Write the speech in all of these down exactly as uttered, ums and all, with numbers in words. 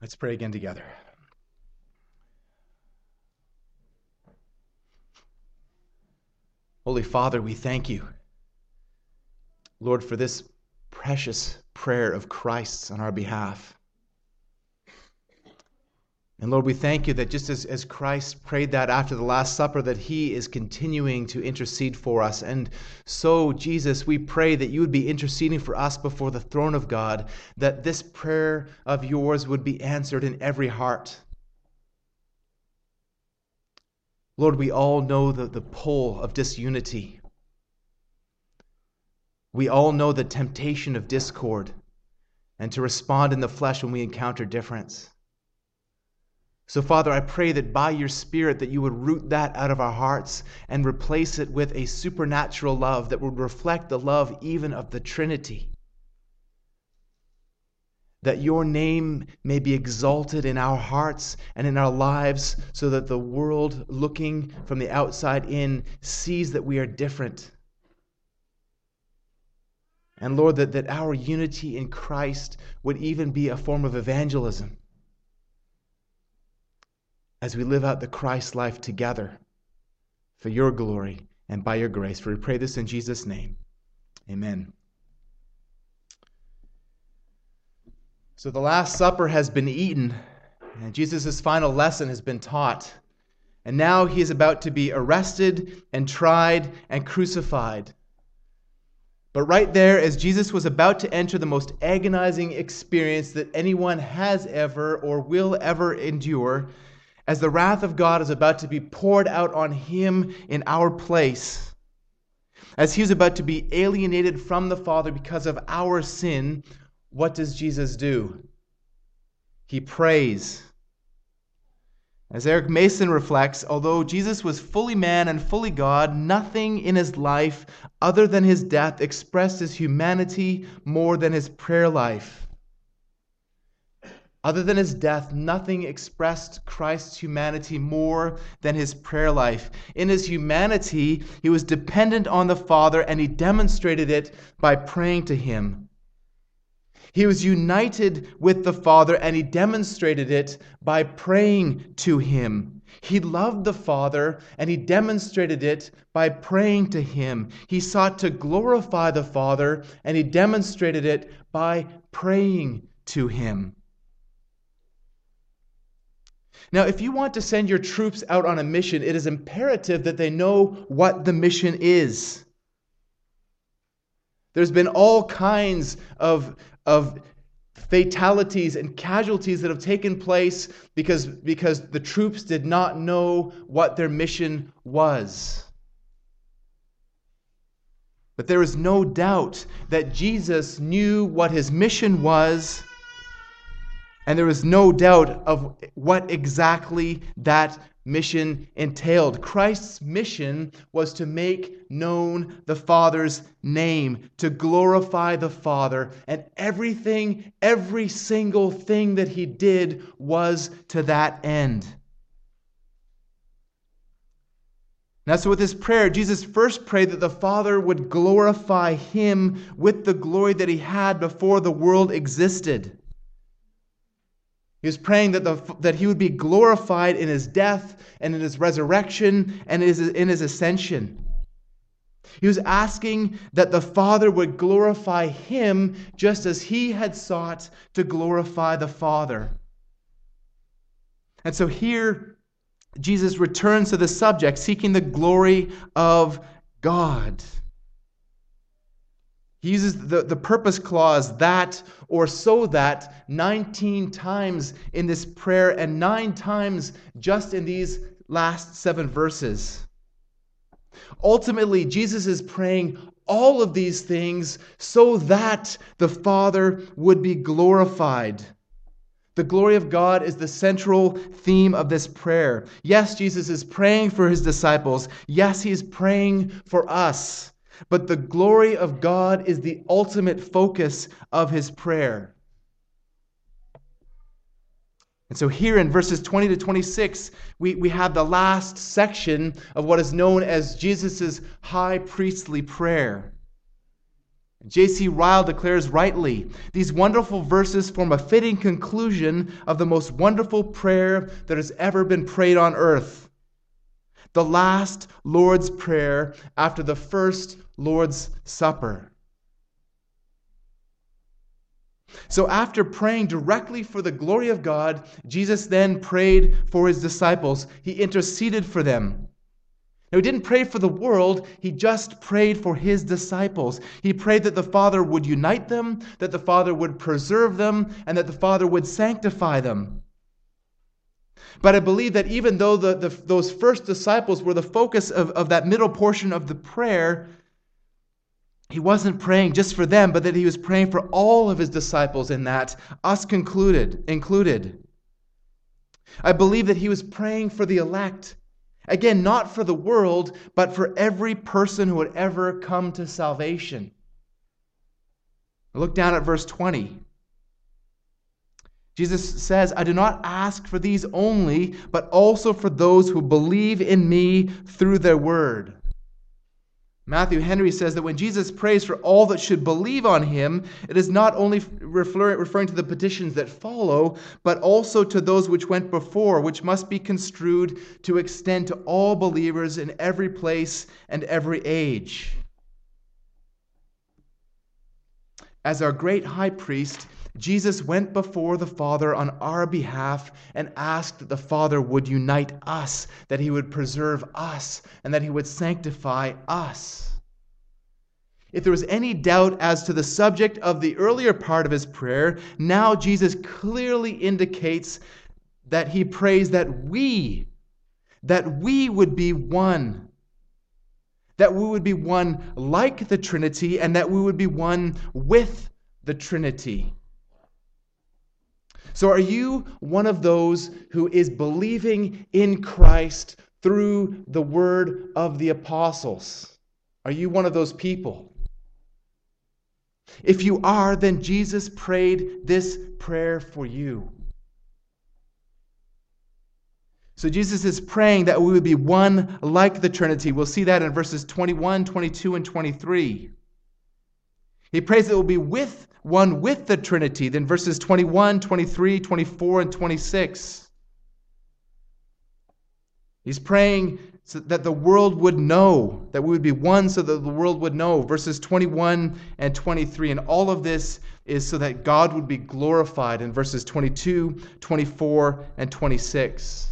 Let's pray again together. Holy Father, we thank you, Lord, for this precious prayer of Christ's on our behalf. And Lord, we thank you that just as, as Christ prayed that after the Last Supper, that he is continuing to intercede for us. And so, Jesus, we pray that you would be interceding for us before the throne of God, that this prayer of yours would be answered in every heart. Lord, we all know the, the pull of disunity. We all know the temptation of discord and to respond in the flesh when we encounter difference. So, Father, I pray that by your Spirit that you would root that out of our hearts and replace it with a supernatural love that would reflect the love even of the Trinity. That your name may be exalted in our hearts and in our lives so that the world looking from the outside in sees that we are different. And, Lord, that, that our unity in Christ would even be a form of evangelism, as we live out the Christ life together for your glory and by your grace. For we pray this in Jesus' name. Amen. So the Last Supper has been eaten, and Jesus' final lesson has been taught. And now he is about to be arrested and tried and crucified. But right there, as Jesus was about to enter the most agonizing experience that anyone has ever or will ever endure, as the wrath of God is about to be poured out on him in our place, as he is about to be alienated from the Father because of our sin, what does Jesus do? He prays. As Eric Mason reflects, although Jesus was fully man and fully God, nothing in his life other than his death expressed his humanity more than his prayer life. Other than his death, nothing expressed Christ's humanity more than his prayer life. In his humanity, he was dependent on the Father, and he demonstrated it by praying to him. He was united with the Father, and he demonstrated it by praying to him. He loved the Father, and he demonstrated it by praying to him. He sought to glorify the Father, and he demonstrated it by praying to him. Now, if you want to send your troops out on a mission, it is imperative that they know what the mission is. There's been all kinds of, of fatalities and casualties that have taken place because, because the troops did not know what their mission was. But there is no doubt that Jesus knew what his mission was. And there was no doubt of what exactly that mission entailed. Christ's mission was to make known the Father's name, to glorify the Father. And everything, every single thing that he did was to that end. That's so with this prayer, Jesus first prayed that the Father would glorify him with the glory that he had before the world existed. He was praying that, the, that he would be glorified in his death and in his resurrection and in his, in his ascension. He was asking that the Father would glorify him just as he had sought to glorify the Father. And so here, Jesus returns to the subject, seeking the glory of God. He uses the, the purpose clause, that or so that, nineteen times in this prayer and nine times just in these last seven verses. Ultimately, Jesus is praying all of these things so that the Father would be glorified. The glory of God is the central theme of this prayer. Yes, Jesus is praying for his disciples. Yes, he is praying for us. But the glory of God is the ultimate focus of his prayer. And so here in verses twenty to twenty-six, we, we have the last section of what is known as Jesus' high priestly prayer. J C Ryle declares rightly, these wonderful verses form a fitting conclusion of the most wonderful prayer that has ever been prayed on earth. The last Lord's Prayer after the first Lord's Supper. So after praying directly for the glory of God, Jesus then prayed for his disciples. He interceded for them. Now, he didn't pray for the world. He just prayed for his disciples. He prayed that the Father would unite them, that the Father would preserve them, and that the Father would sanctify them. But I believe that even though the, the, those first disciples were the focus of, of that middle portion of the prayer, he wasn't praying just for them, but that he was praying for all of his disciples in that, us concluded, included. I believe that he was praying for the elect. Again, not for the world, but for every person who would ever come to salvation. Look down at verse twenty. Jesus says, I do not ask for these only, but also for those who believe in me through their word. Matthew Henry says that when Jesus prays for all that should believe on him, it is not only referring to the petitions that follow, but also to those which went before, which must be construed to extend to all believers in every place and every age. As our great high priest, Jesus went before the Father on our behalf and asked that the Father would unite us, that he would preserve us, and that he would sanctify us. If there was any doubt as to the subject of the earlier part of his prayer, now Jesus clearly indicates that he prays that we, that we would be one, that we would be one like the Trinity, and that we would be one with the Trinity. So are you one of those who is believing in Christ through the word of the apostles? Are you one of those people? If you are, then Jesus prayed this prayer for you. So Jesus is praying that we would be one like the Trinity. We'll see that in verses twenty-one, twenty-two, and twenty-three. He prays that we'll be with one with the Trinity, then verses twenty-one, twenty-three, twenty-four, and twenty-six. He's praying so that the world would know, that we would be one so that the world would know, verses twenty-one and twenty-three. And all of this is so that God would be glorified in verses twenty-two, twenty-four, and twenty-six.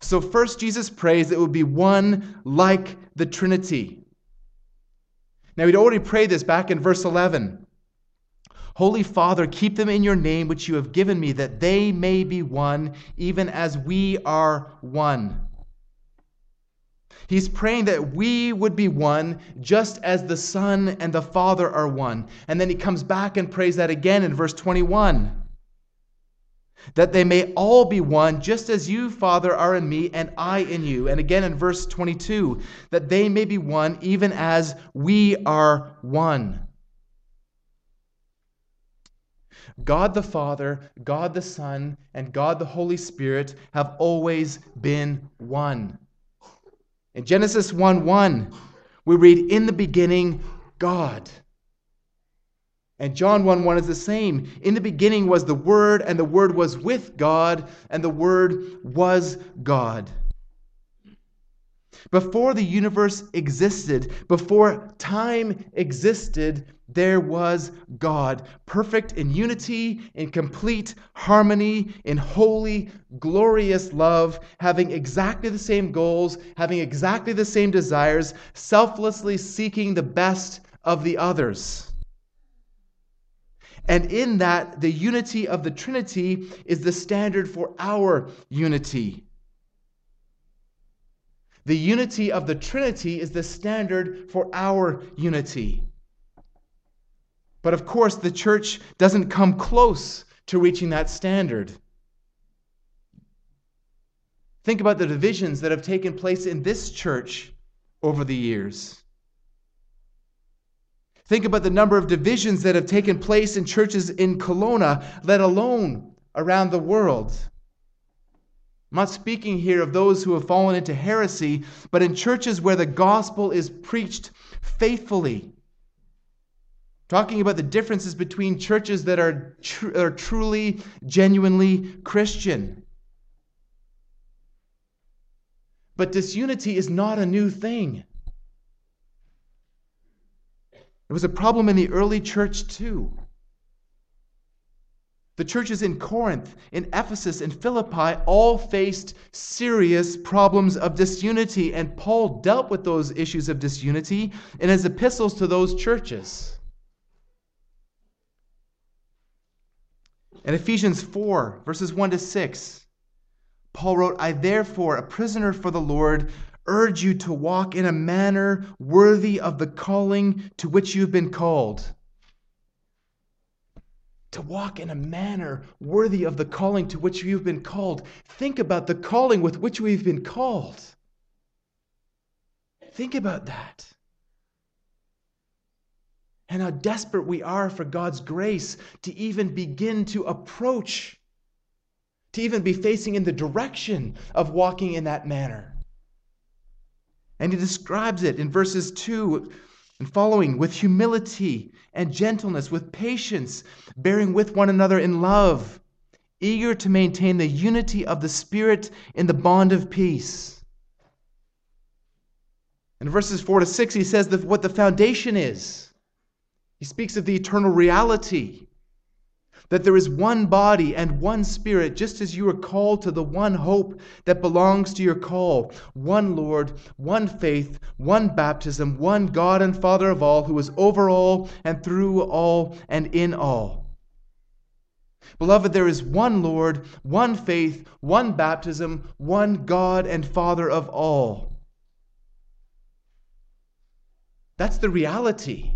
So first, Jesus prays that it would be one like the Trinity. Now, we'd already prayed this back in verse eleven. Holy Father, keep them in your name which you have given me, that they may be one, even as we are one. He's praying that we would be one, just as the Son and the Father are one. And then he comes back and prays that again in verse twenty-one. That they may all be one, just as you, Father, are in me, and I in you. And again in verse twenty-two, that they may be one, even as we are one. God the Father, God the Son, and God the Holy Spirit have always been one. In Genesis one one, we read, in the beginning, God. And John one one is the same. In the beginning was the Word, and the Word was with God, and the Word was God. Before the universe existed, before time existed, there was God, perfect in unity, in complete harmony, in holy, glorious love, having exactly the same goals, having exactly the same desires, selflessly seeking the best of the others. And in that, the unity of the Trinity is the standard for our unity. The unity of the Trinity is the standard for our unity. But of course, the church doesn't come close to reaching that standard. Think about the divisions that have taken place in this church over the years. Think about the number of divisions that have taken place in churches in Kelowna, let alone around the world. I'm not speaking here of those who have fallen into heresy, but in churches where the gospel is preached faithfully, talking about the differences between churches that are, tr- are truly, genuinely Christian. But disunity is not a new thing. It was a problem in the early church too. The churches in Corinth, in Ephesus, and Philippi all faced serious problems of disunity, and Paul dealt with those issues of disunity in his epistles to those churches. In Ephesians four, verses one to six, Paul wrote, "I therefore, a prisoner for the Lord, urge you to walk in a manner worthy of the calling to which you've been called." To walk in a manner worthy of the calling to which you've been called. Think about the calling with which we've been called. Think about that. And how desperate we are for God's grace to even begin to approach, to even be facing in the direction of walking in that manner. And he describes it in verses two and following, with humility and gentleness, with patience, bearing with one another in love, eager to maintain the unity of the Spirit in the bond of peace. In verses four to six, he says that what the foundation is. He speaks of the eternal reality, that there is one body and one Spirit, just as you are called to the one hope that belongs to your call, one Lord, one faith, one baptism, one God and Father of all, who is over all and through all and in all. Beloved, there is one Lord, one faith, one baptism, one God and Father of all. That's the reality.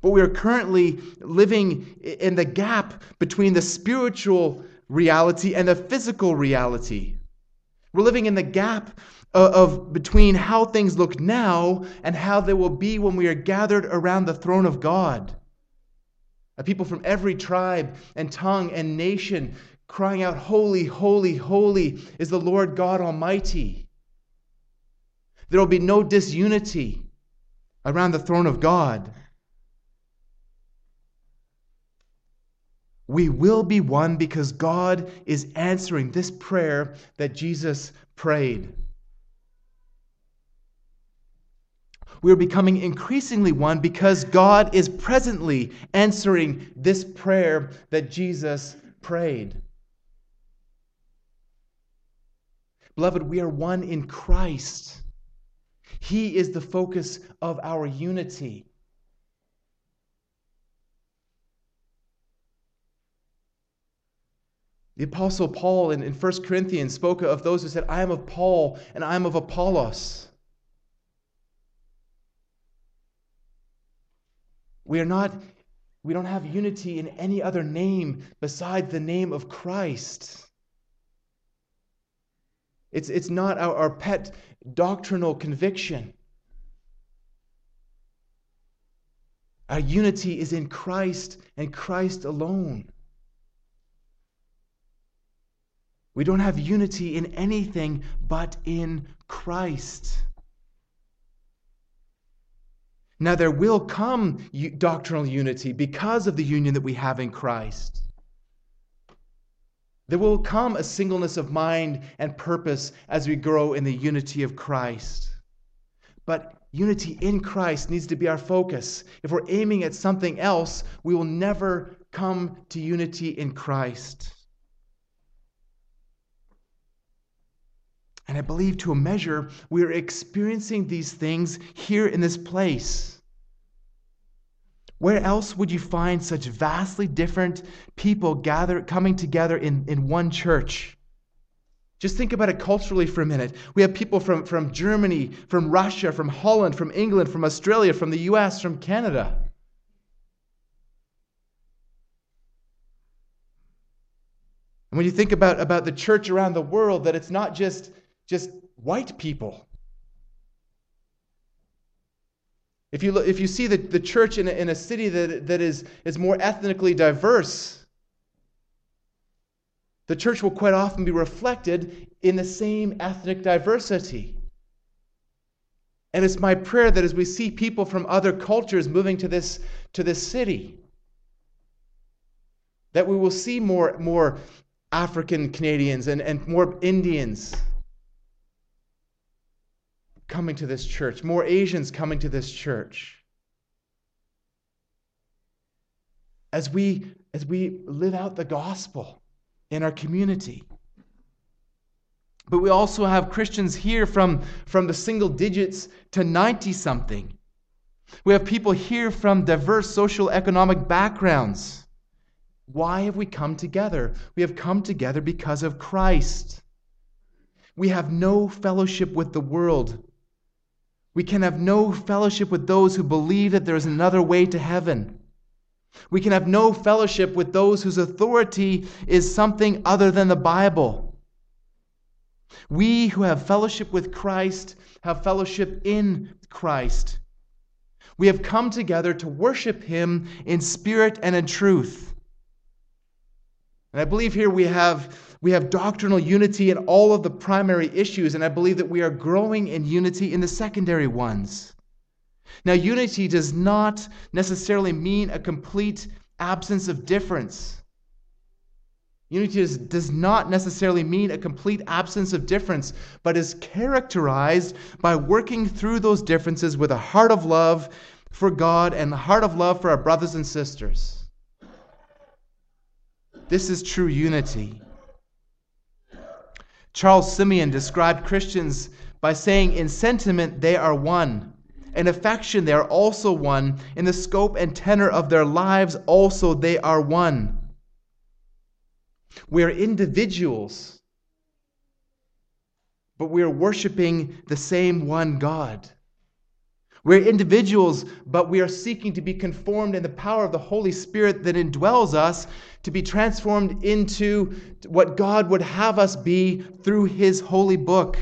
But we are currently living in the gap between the spiritual reality and the physical reality. We're living in the gap of, of between how things look now and how they will be when we are gathered around the throne of God. A people from every tribe and tongue and nation crying out, "Holy, holy, holy is the Lord God Almighty." There will be no disunity around the throne of God. We will be one because God is answering this prayer that Jesus prayed. We are becoming increasingly one because God is presently answering this prayer that Jesus prayed. Beloved, we are one in Christ. He is the focus of our unity. The Apostle Paul in, in First Corinthians spoke of those who said, "I am of Paul and I am of Apollos." We are not, we don't have unity in any other name besides the name of Christ. It's, it's not our, our pet doctrinal conviction. Our unity is in Christ and Christ alone. We don't have unity in anything but in Christ. Now there will come doctrinal unity because of the union that we have in Christ. There will come a singleness of mind and purpose as we grow in the unity of Christ. But unity in Christ needs to be our focus. If we're aiming at something else, we will never come to unity in Christ. And I believe to a measure, we are experiencing these things here in this place. Where else would you find such vastly different people gather, coming together in, in one church? Just think about it culturally for a minute. We have people from, from Germany, from Russia, from Holland, from England, from Australia, from the U S, from Canada. And when you think about, about the church around the world, that it's not just... just white people. If you look, if you see the, the church in a, in a city that, that is, is more ethnically diverse, the church will quite often be reflected in the same ethnic diversity. And it's my prayer that as we see people from other cultures moving to this, to this city, that we will see more, more African Canadians and, and more Indians coming to this church, more Asians coming to this church. As we, as we live out the gospel in our community. But we also have Christians here from, from the single digits to ninety-something. We have people here from diverse social economic backgrounds. Why have we come together? We have come together because of Christ. We have no fellowship with the world. We can have no fellowship with those who believe that there is another way to heaven. We can have no fellowship with those whose authority is something other than the Bible. We who have fellowship with Christ have fellowship in Christ. We have come together to worship Him in spirit and in truth. And I believe here we have, we have doctrinal unity in all of the primary issues, and I believe that we are growing in unity in the secondary ones. Now, unity does not necessarily mean a complete absence of difference. Unity is, does not necessarily mean a complete absence of difference, but is characterized by working through those differences with a heart of love for God and a heart of love for our brothers and sisters. This is true unity. Charles Simeon described Christians by saying, in sentiment they are one, in affection they are also one, in the scope and tenor of their lives also they are one. We are individuals, but we are worshiping the same one God. We're individuals, but we are seeking to be conformed in the power of the Holy Spirit that indwells us to be transformed into what God would have us be through His holy book.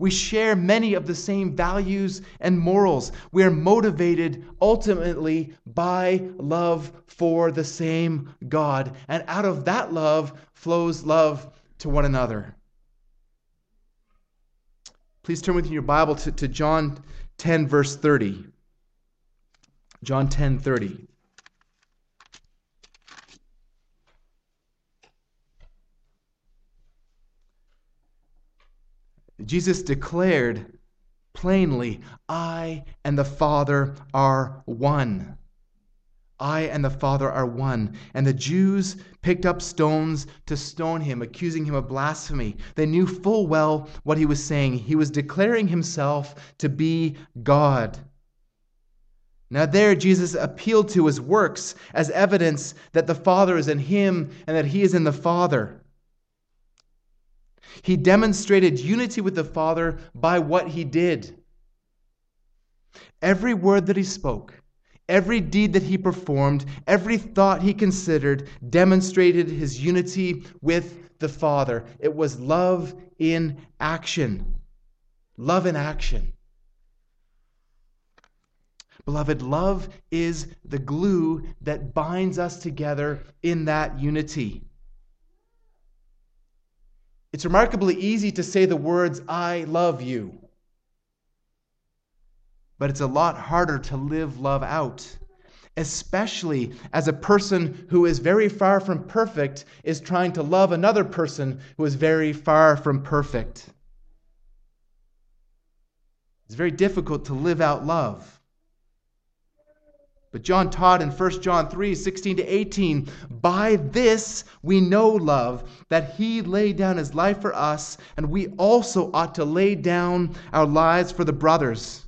We share many of the same values and morals. We are motivated ultimately by love for the same God. And out of that love flows love to one another. Please turn with me in your Bible to, to John ten, verse thirty. John ten, thirty. Jesus declared plainly, I and the Father are one. I and the Father are one. And the Jews picked up stones to stone him, accusing him of blasphemy. They knew full well what he was saying. He was declaring himself to be God. Now there, Jesus appealed to his works as evidence that the Father is in him and that he is in the Father. He demonstrated unity with the Father by what he did. Every word that he spoke, every deed that he performed, every thought he considered demonstrated his unity with the Father. It was love in action. Love in action. Beloved, love is the glue that binds us together in that unity. It's remarkably easy to say the words, I love you. But it's a lot harder to live love out, especially as a person who is very far from perfect is trying to love another person who is very far from perfect. It's very difficult to live out love. But John taught in First John three, sixteen to eighteen, by this we know love, that he laid down his life for us, and we also ought to lay down our lives for the brothers.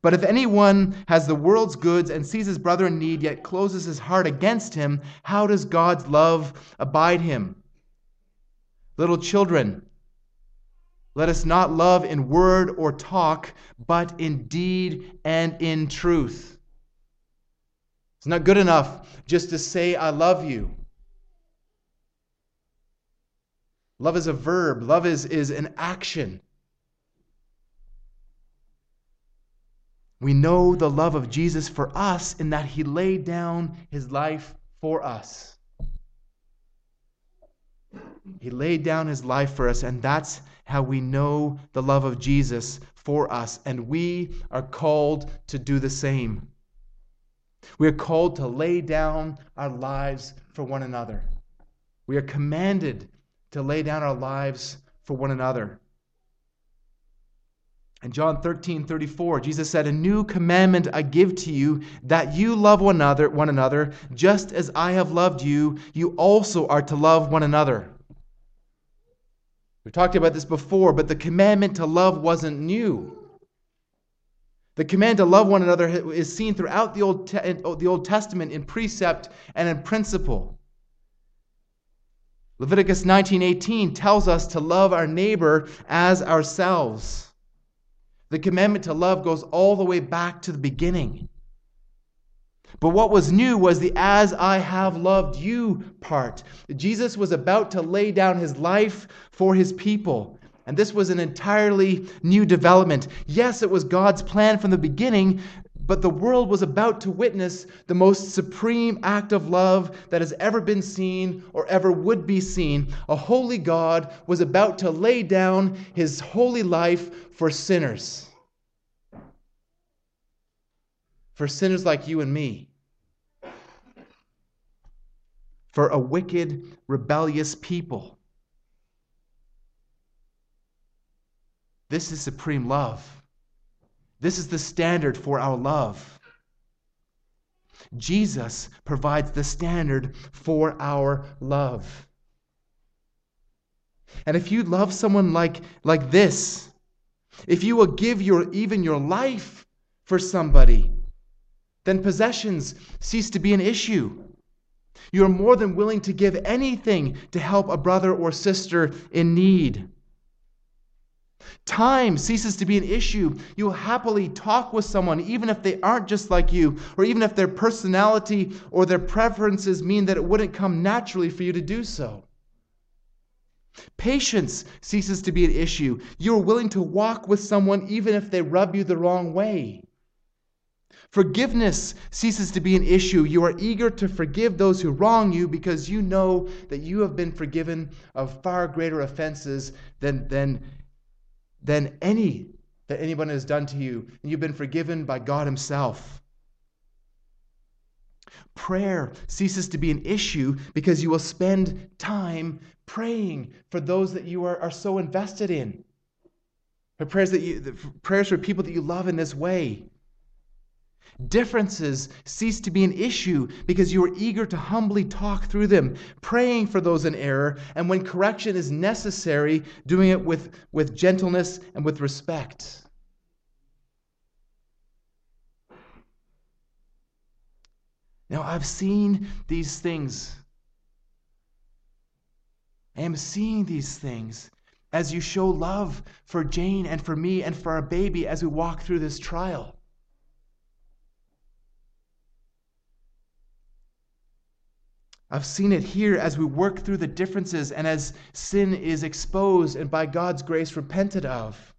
But if anyone has the world's goods and sees his brother in need, yet closes his heart against him, how does God's love abide him? Little children, let us not love in word or talk, but in deed and in truth. It's not good enough just to say, I love you. Love is a verb. Love is, is an action. We know the love of Jesus for us in that he laid down his life for us. He laid down his life for us, and that's how we know the love of Jesus for us, and we are called to do the same. We are called to lay down our lives for one another. We are commanded to lay down our lives for one another. In John thirteen thirty-four, Jesus said, "A new commandment I give to you, that you love one another, one another, just as I have loved you, you also are to love one another." We talked about this before, but the commandment to love wasn't new. The command to love one another is seen throughout the Old, Te- the Old Testament in precept and in principle. Leviticus nineteen eighteen tells us to love our neighbor as ourselves. The commandment to love goes all the way back to the beginning. But what was new was the "as I have loved you" part. Jesus was about to lay down his life for his people. And this was an entirely new development. Yes, it was God's plan from the beginning, but the world was about to witness the most supreme act of love that has ever been seen or ever would be seen. A holy God was about to lay down his holy life for sinners. For sinners like you and me. For a wicked, rebellious people. This is supreme love. This is the standard for our love. Jesus provides the standard for our love. And if you love someone like, like this, if you will give your even your life for somebody, then possessions cease to be an issue. You are more than willing to give anything to help a brother or sister in need. Time ceases to be an issue. You'll happily talk with someone, even if they aren't just like you, or even if their personality or their preferences mean that it wouldn't come naturally for you to do so. Patience ceases to be an issue. You're willing to walk with someone even if they rub you the wrong way. Forgiveness ceases to be an issue. You are eager to forgive those who wrong you because you know that you have been forgiven of far greater offenses than than, than any that anyone has done to you. And you've been forgiven by God himself. Prayer ceases to be an issue because you will spend time praying for those that you are, are so invested in. For prayers that you, prayers for people that you love in this way. Differences cease to be an issue because you are eager to humbly talk through them, praying for those in error, and when correction is necessary, doing it with, with gentleness and with respect. Now, I've seen these things. I am seeing these things as you show love for Jane and for me and for our baby as we walk through this trial. I've seen it here as we work through the differences and as sin is exposed and by God's grace repented of.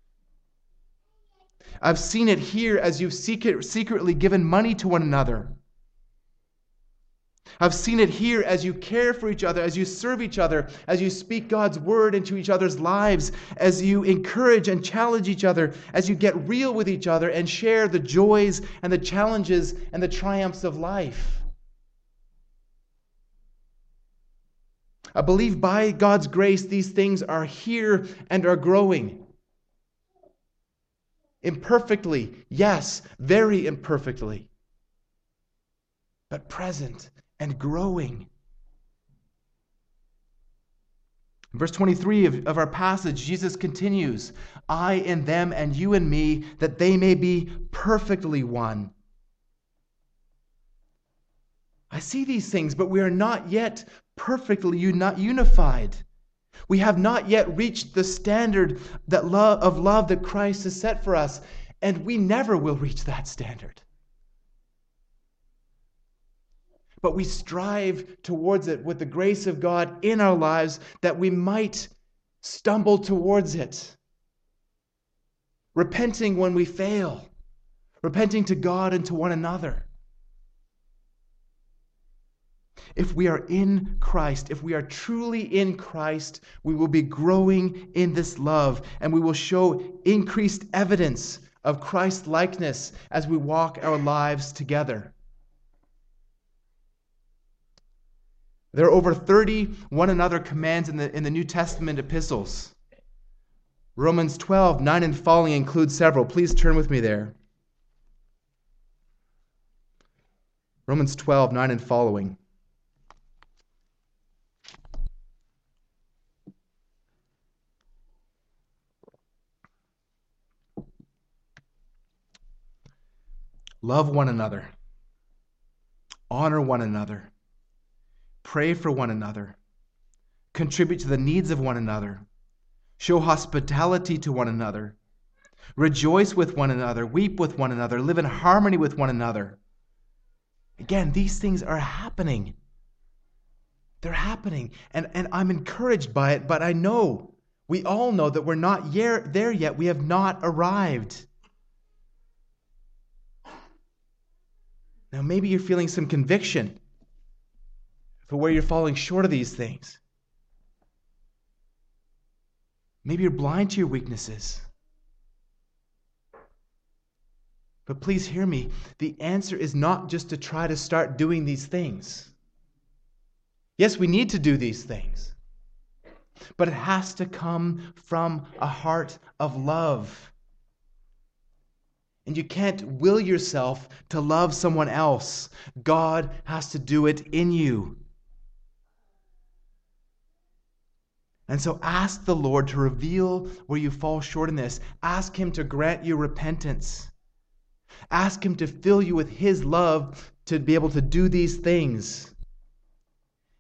I've seen it here as you've secret, secretly given money to one another. I've seen it here as you care for each other, as you serve each other, as you speak God's word into each other's lives, as you encourage and challenge each other, as you get real with each other and share the joys and the challenges and the triumphs of life. I believe by God's grace, these things are here and are growing. Imperfectly, yes, very imperfectly, but present and growing. In verse twenty-three of, of our passage, Jesus continues, "I in them and you in me, that they may be perfectly one." I see these things, but we are not yet perfectly uni- unified. We have not yet reached the standard that love, of love that Christ has set for us, and we never will reach that standard. But we strive towards it with the grace of God in our lives that we might stumble towards it, repenting when we fail, repenting to God and to one another. If we are in Christ, if we are truly in Christ, we will be growing in this love, and we will show increased evidence of Christ likeness as we walk our lives together. There are over thirty one another commands in the, in the New Testament epistles. Romans twelve, nine and following include several. Please turn with me there. Romans twelve, nine and following. Love one another. Honor one another. Pray for one another. Contribute to the needs of one another. Show hospitality to one another. Rejoice with one another. Weep with one another. Live in harmony with one another. Again, these things are happening. They're happening. And, and I'm encouraged by it, but I know, we all know that we're not yet, there yet. We have not arrived. Now, maybe you're feeling some conviction for where you're falling short of these things. Maybe you're blind to your weaknesses. But please hear me. The answer is not just to try to start doing these things. Yes, we need to do these things. But it has to come from a heart of love. And you can't will yourself to love someone else. God has to do it in you. And so ask the Lord to reveal where you fall short in this. Ask Him to grant you repentance. Ask Him to fill you with His love to be able to do these things.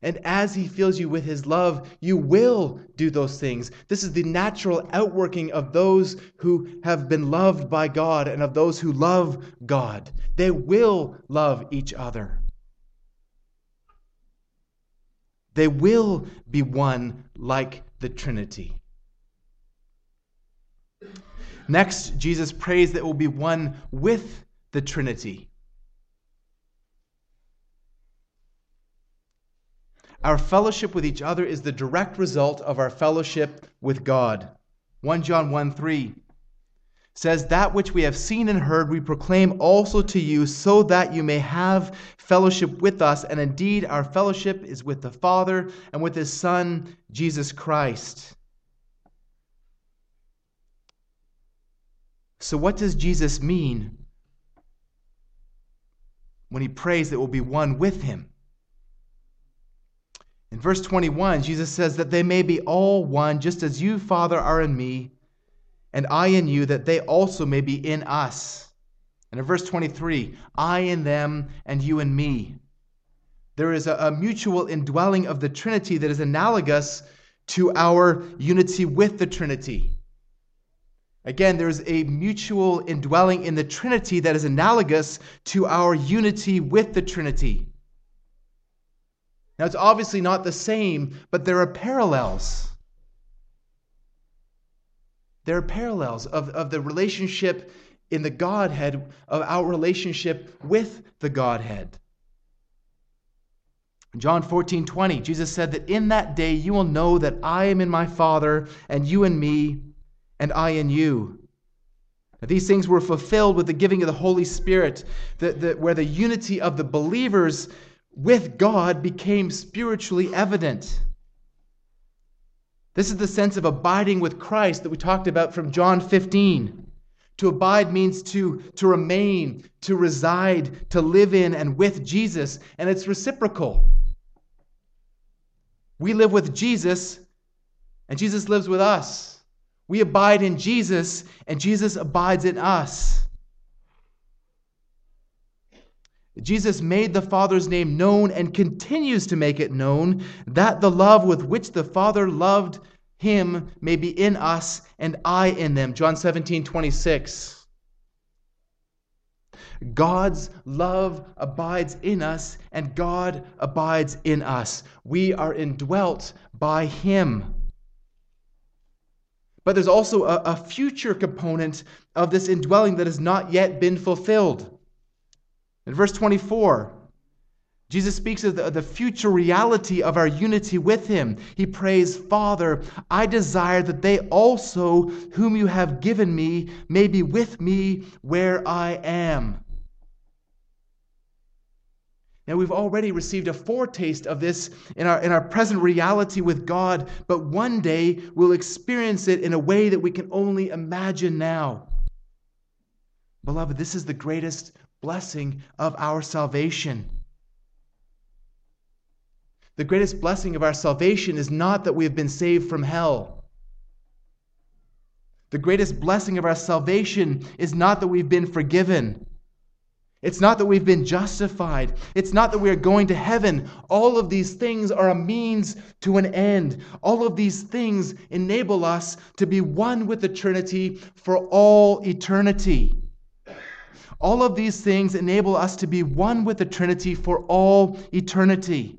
And as He fills you with His love, you will do those things. This is the natural outworking of those who have been loved by God and of those who love God. They will love each other. They will be one like the Trinity. Next, Jesus prays that we'll be one with the Trinity. Our fellowship with each other is the direct result of our fellowship with God. First John one three says, "That which we have seen and heard we proclaim also to you, so that you may have fellowship with us. And indeed, our fellowship is with the Father and with His Son, Jesus Christ." So what does Jesus mean when He prays that we'll be one with Him? In verse twenty-one, Jesus says that they may be all one, just as you, Father, are in me, and I in you, that they also may be in us. And in verse twenty-three, I in them and you in me. There is a, a mutual indwelling of the Trinity that is analogous to our unity with the Trinity. Again, there is a mutual indwelling in the Trinity that is analogous to our unity with the Trinity. Now, it's obviously not the same, but there are parallels. There are parallels of, of the relationship in the Godhead, of our relationship with the Godhead. John fourteen twenty, Jesus said that in that day you will know that I am in my Father, and you in me, and I in you. Now, these things were fulfilled with the giving of the Holy Spirit, the, the, where the unity of the believers with God became spiritually evident. This is the sense of abiding with Christ that we talked about from John fifteen. To abide means to, to remain, to reside, to live in and with Jesus, and it's reciprocal. We live with Jesus, and Jesus lives with us. We abide in Jesus, and Jesus abides in us. Jesus made the Father's name known and continues to make it known, that the love with which the Father loved Him may be in us and I in them. John seventeen twenty-six. God's love abides in us and God abides in us. We are indwelt by Him. But there's also a, a future component of this indwelling that has not yet been fulfilled. In verse twenty-four, Jesus speaks of the, the future reality of our unity with him. He prays, "Father, I desire that they also, whom you have given me, may be with me where I am." Now, we've already received a foretaste of this in our, in our present reality with God, but one day we'll experience it in a way that we can only imagine now. Beloved, this is the greatest blessing of our salvation. The greatest blessing of our salvation is not that we have been saved from hell. The greatest blessing of our salvation is not that we've been forgiven. It's not that we've been justified. It's not that we are going to heaven. All of these things are a means to an end. All of these things enable us to be one with the Trinity for all eternity. All of these things enable us to be one with the Trinity for all eternity.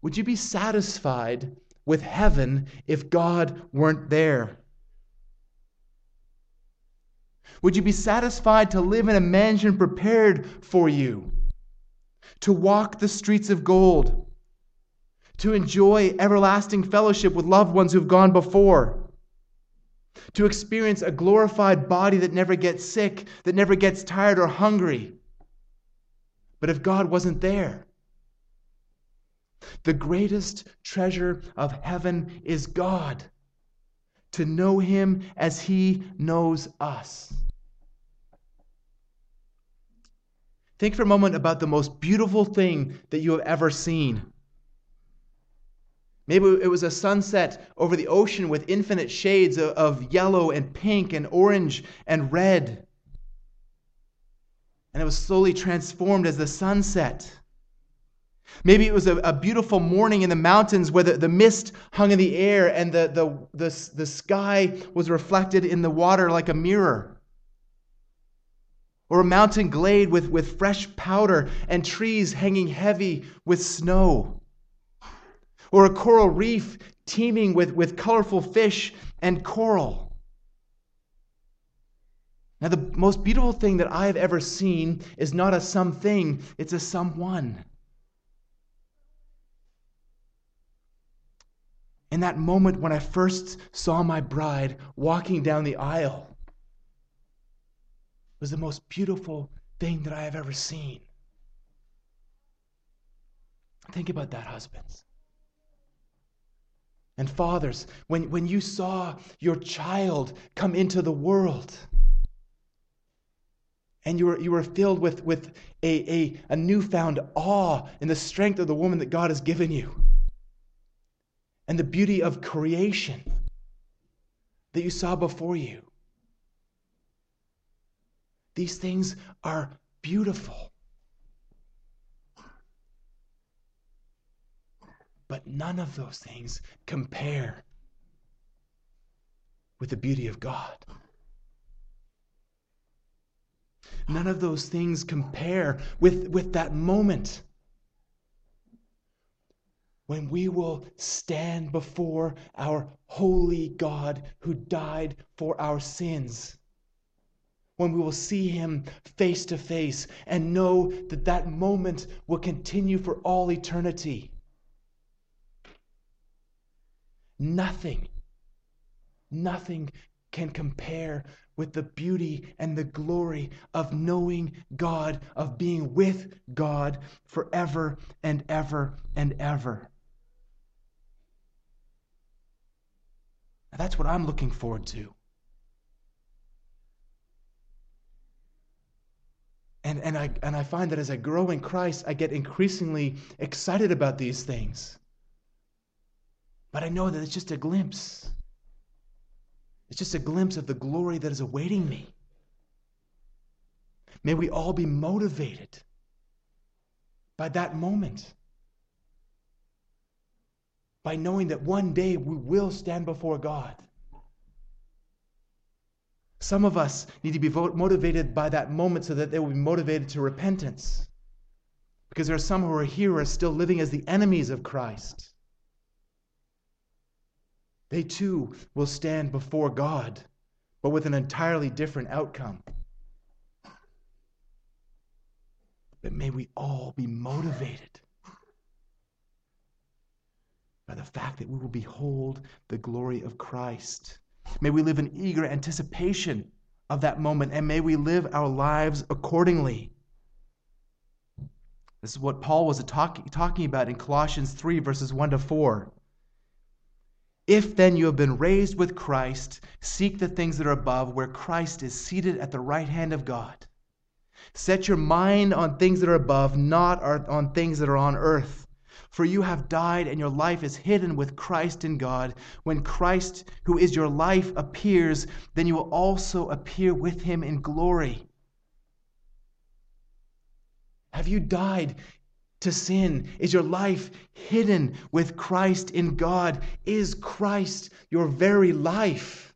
Would you be satisfied with heaven if God weren't there? Would you be satisfied to live in a mansion prepared for you, to walk the streets of gold, to enjoy everlasting fellowship with loved ones who've gone before, to experience a glorified body that never gets sick, that never gets tired or hungry? But if God wasn't there, the greatest treasure of heaven is God, to know him as he knows us. Think for a moment about the most beautiful thing that you have ever seen. Maybe it was a sunset over the ocean with infinite shades of yellow and pink and orange and red. And it was slowly transformed as the sun set. Maybe it was a, a beautiful morning in the mountains where the, the mist hung in the air and the, the, the, the sky was reflected in the water like a mirror. Or a mountain glade with, with fresh powder and trees hanging heavy with snow. Or a coral reef teeming with, with colorful fish and coral. Now, the most beautiful thing that I've ever seen is not a something, it's a someone. In that moment when I first saw my bride walking down the aisle, it was the most beautiful thing that I have ever seen. Think about that, husbands. And fathers, when, when you saw your child come into the world, and you were, you were filled with, with a, a, a newfound awe in the strength of the woman that God has given you, and the beauty of creation that you saw before you. These things are beautiful, but none of those things compare with the beauty of God. None of those things compare with, with that moment when we will stand before our holy God who died for our sins, when we will see him face to face and know that that moment will continue for all eternity. Nothing, nothing can compare with the beauty and the glory of knowing God, of being with God forever and ever and ever. Now that's what I'm looking forward to. And and I and I find that as I grow in Christ, I get increasingly excited about these things. But I know that it's just a glimpse. It's just a glimpse of the glory that is awaiting me. May we all be motivated by that moment, by knowing that one day we will stand before God. Some of us need to be motivated by that moment so that they will be motivated to repentance, because there are some who are here who are still living as the enemies of Christ. They too will stand before God, but with an entirely different outcome. But may we all be motivated by the fact that we will behold the glory of Christ. May we live in eager anticipation of that moment, and may we live our lives accordingly. This is what Paul was talk, talking about in Colossians three, verses one to four. If then you have been raised with Christ, seek the things that are above, where Christ is seated at the right hand of God. Set your mind on things that are above, not on things that are on earth. For you have died, and your life is hidden with Christ in God. When Christ, who is your life, appears, then you will also appear with him in glory. Have you died to sin? Is your life hidden with Christ in God? Is Christ your very life?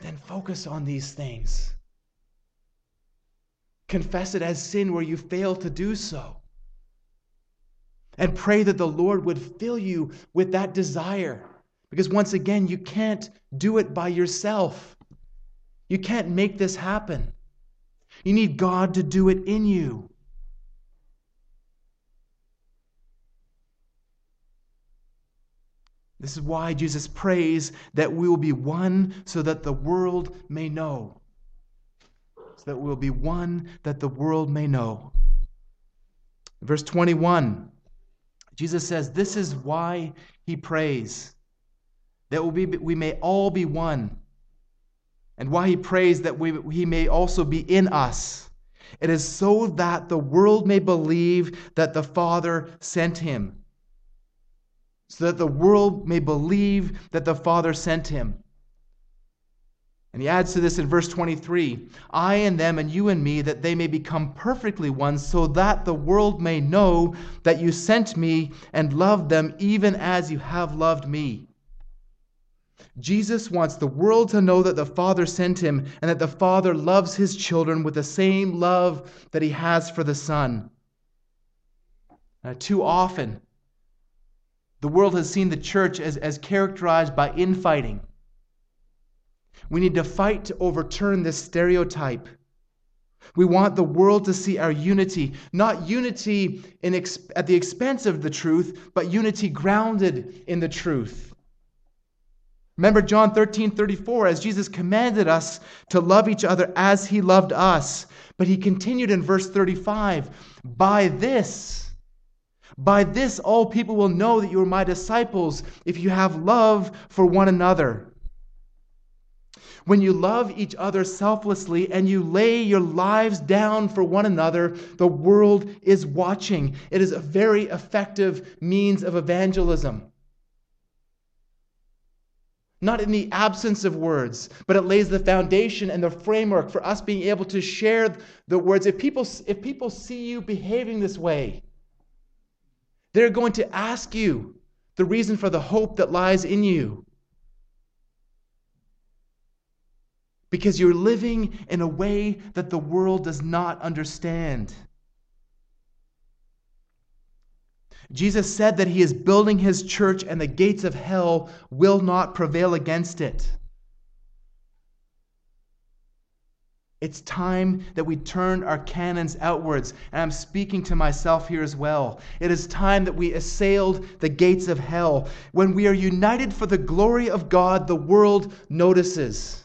Then focus on these things. Confess it as sin where you fail to do so. And pray that the Lord would fill you with that desire. Because once again, you can't do it by yourself. You can't make this happen. You need God to do it in you. This is why Jesus prays that we will be one so that the world may know. So that we will be one that the world may know. Verse twenty-one, Jesus says, this is why he prays, that we may all be one. And why he prays that we, he may also be in us. It is so that the world may believe that the Father sent him. So that the world may believe that the Father sent him. And he adds to this in verse twenty-three, I and them and you and me, that they may become perfectly one, so that the world may know that you sent me and loved them even as you have loved me. Jesus wants the world to know that the Father sent him and that the Father loves his children with the same love that he has for the Son. Now, too often, the world has seen the church as, as characterized by infighting. We need to fight to overturn this stereotype. We want the world to see our unity, not unity in exp- at the expense of the truth, but unity grounded in the truth. Remember John thirteen thirty-four, as Jesus commanded us to love each other as he loved us. But he continued in verse thirty-five, by this, by this all people will know that you are my disciples if you have love for one another. When you love each other selflessly and you lay your lives down for one another, the world is watching. It is a very effective means of evangelism. Not in the absence of words, but it lays the foundation and the framework for us being able to share the words. If people, if people see you behaving this way, they're going to ask you the reason for the hope that lies in you. Because you're living in a way that the world does not understand. Jesus said that he is building his church and the gates of hell will not prevail against it. It's time that we turn our cannons outwards. And I'm speaking to myself here as well. It is time that we assailed the gates of hell. When we are united for the glory of God, the world notices.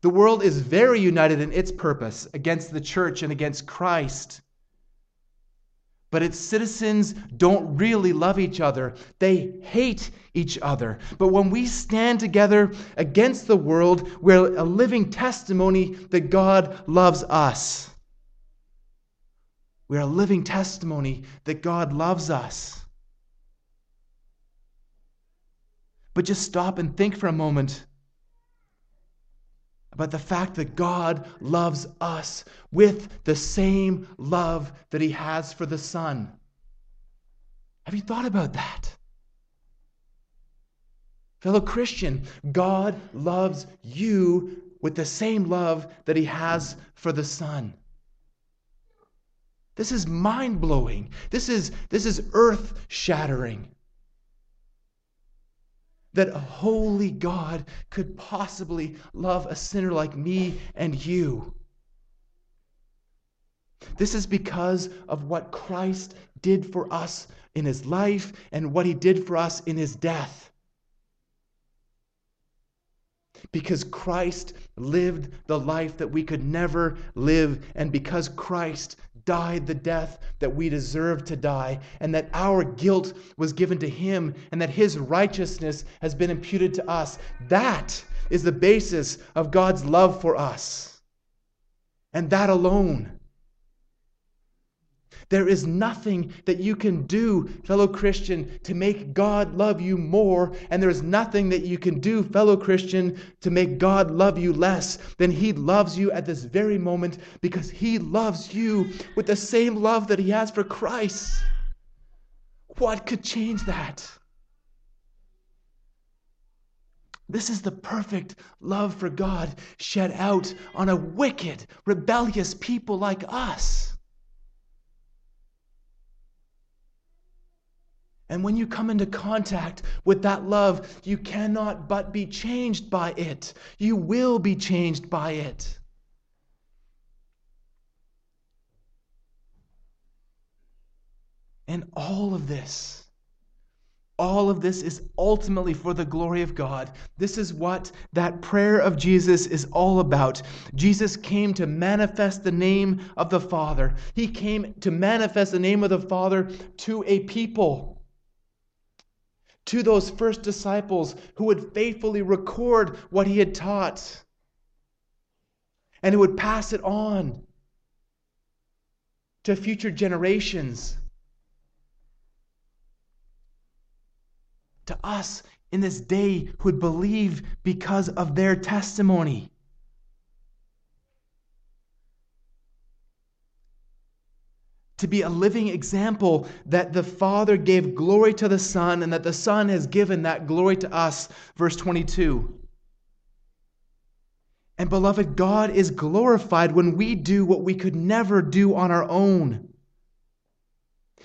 The world is very united in its purpose against the church and against Christ. But its citizens don't really love each other. They hate each other. But when we stand together against the world, we're a living testimony that God loves us. We're a living testimony that God loves us. But just stop and think for a moment about the fact that God loves us with the same love that he has for the Son. Have you thought about that? Fellow Christian, God loves you with the same love that he has for the Son. This is mind-blowing. This is, this is earth-shattering. that a holy God could possibly love a sinner like me and you. This is because of what Christ did for us in his life and what he did for us in his death. Because Christ lived the life that we could never live, and because Christ died the death that we deserve to die, and that our guilt was given to him, and that his righteousness has been imputed to us. That is the basis of God's love for us. And that alone. There is nothing that you can do, fellow Christian, to make God love you more, and there is nothing that you can do, fellow Christian, to make God love you less than he loves you at this very moment, because he loves you with the same love that he has for Christ. What could change that? This is the perfect love for God shed out on a wicked, rebellious people like us. And when you come into contact with that love, you cannot but be changed by it. You will be changed by it. And all of this, all of this is ultimately for the glory of God. This is what that prayer of Jesus is all about. Jesus came to manifest the name of the Father. He came to manifest the name of the Father to a people. To those first disciples who would faithfully record what he had taught and who would pass it on to future generations. To us in this day who would believe because of their testimony. To be a living example that the Father gave glory to the Son and that the Son has given that glory to us. Verse twenty-two. And beloved, God is glorified when we do what we could never do on our own.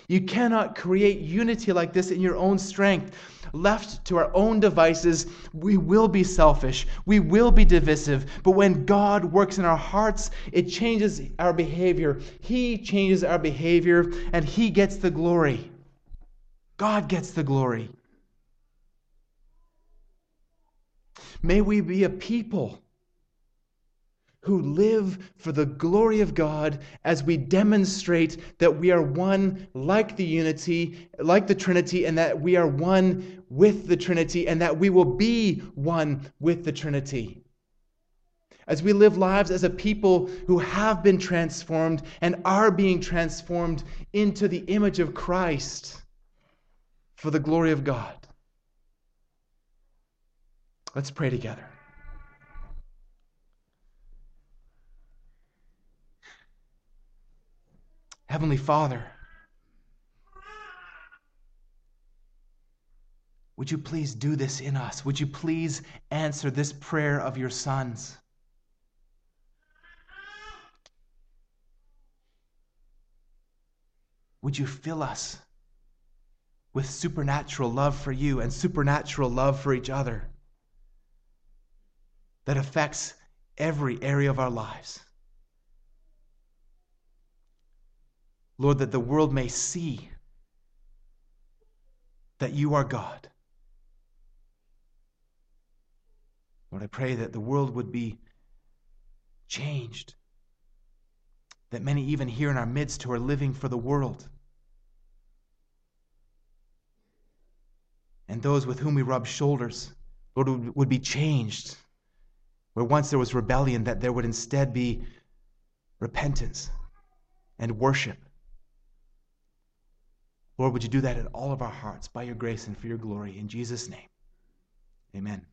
You cannot create unity like this in your own strength. Left to our own devices, we will be selfish. We will be divisive. But when God works in our hearts, it changes our behavior. He changes our behavior, and he gets the glory. God gets the glory. May we be a people who live for the glory of God as we demonstrate that we are one like the unity, like the Trinity, and that we are one with the Trinity, and that we will be one with the Trinity. As we live lives as a people who have been transformed and are being transformed into the image of Christ for the glory of God. Let's pray together. Heavenly Father, would you please do this in us? Would you please answer this prayer of your sons? Would you fill us with supernatural love for you and supernatural love for each other that affects every area of our lives? Lord, that the world may see that you are God. Lord, I pray that the world would be changed, that many even here in our midst who are living for the world, and those with whom we rub shoulders, Lord, would be changed, where once there was rebellion, that there would instead be repentance and worship. Lord, would you do that in all of our hearts by your grace and for your glory. In Jesus' name, amen.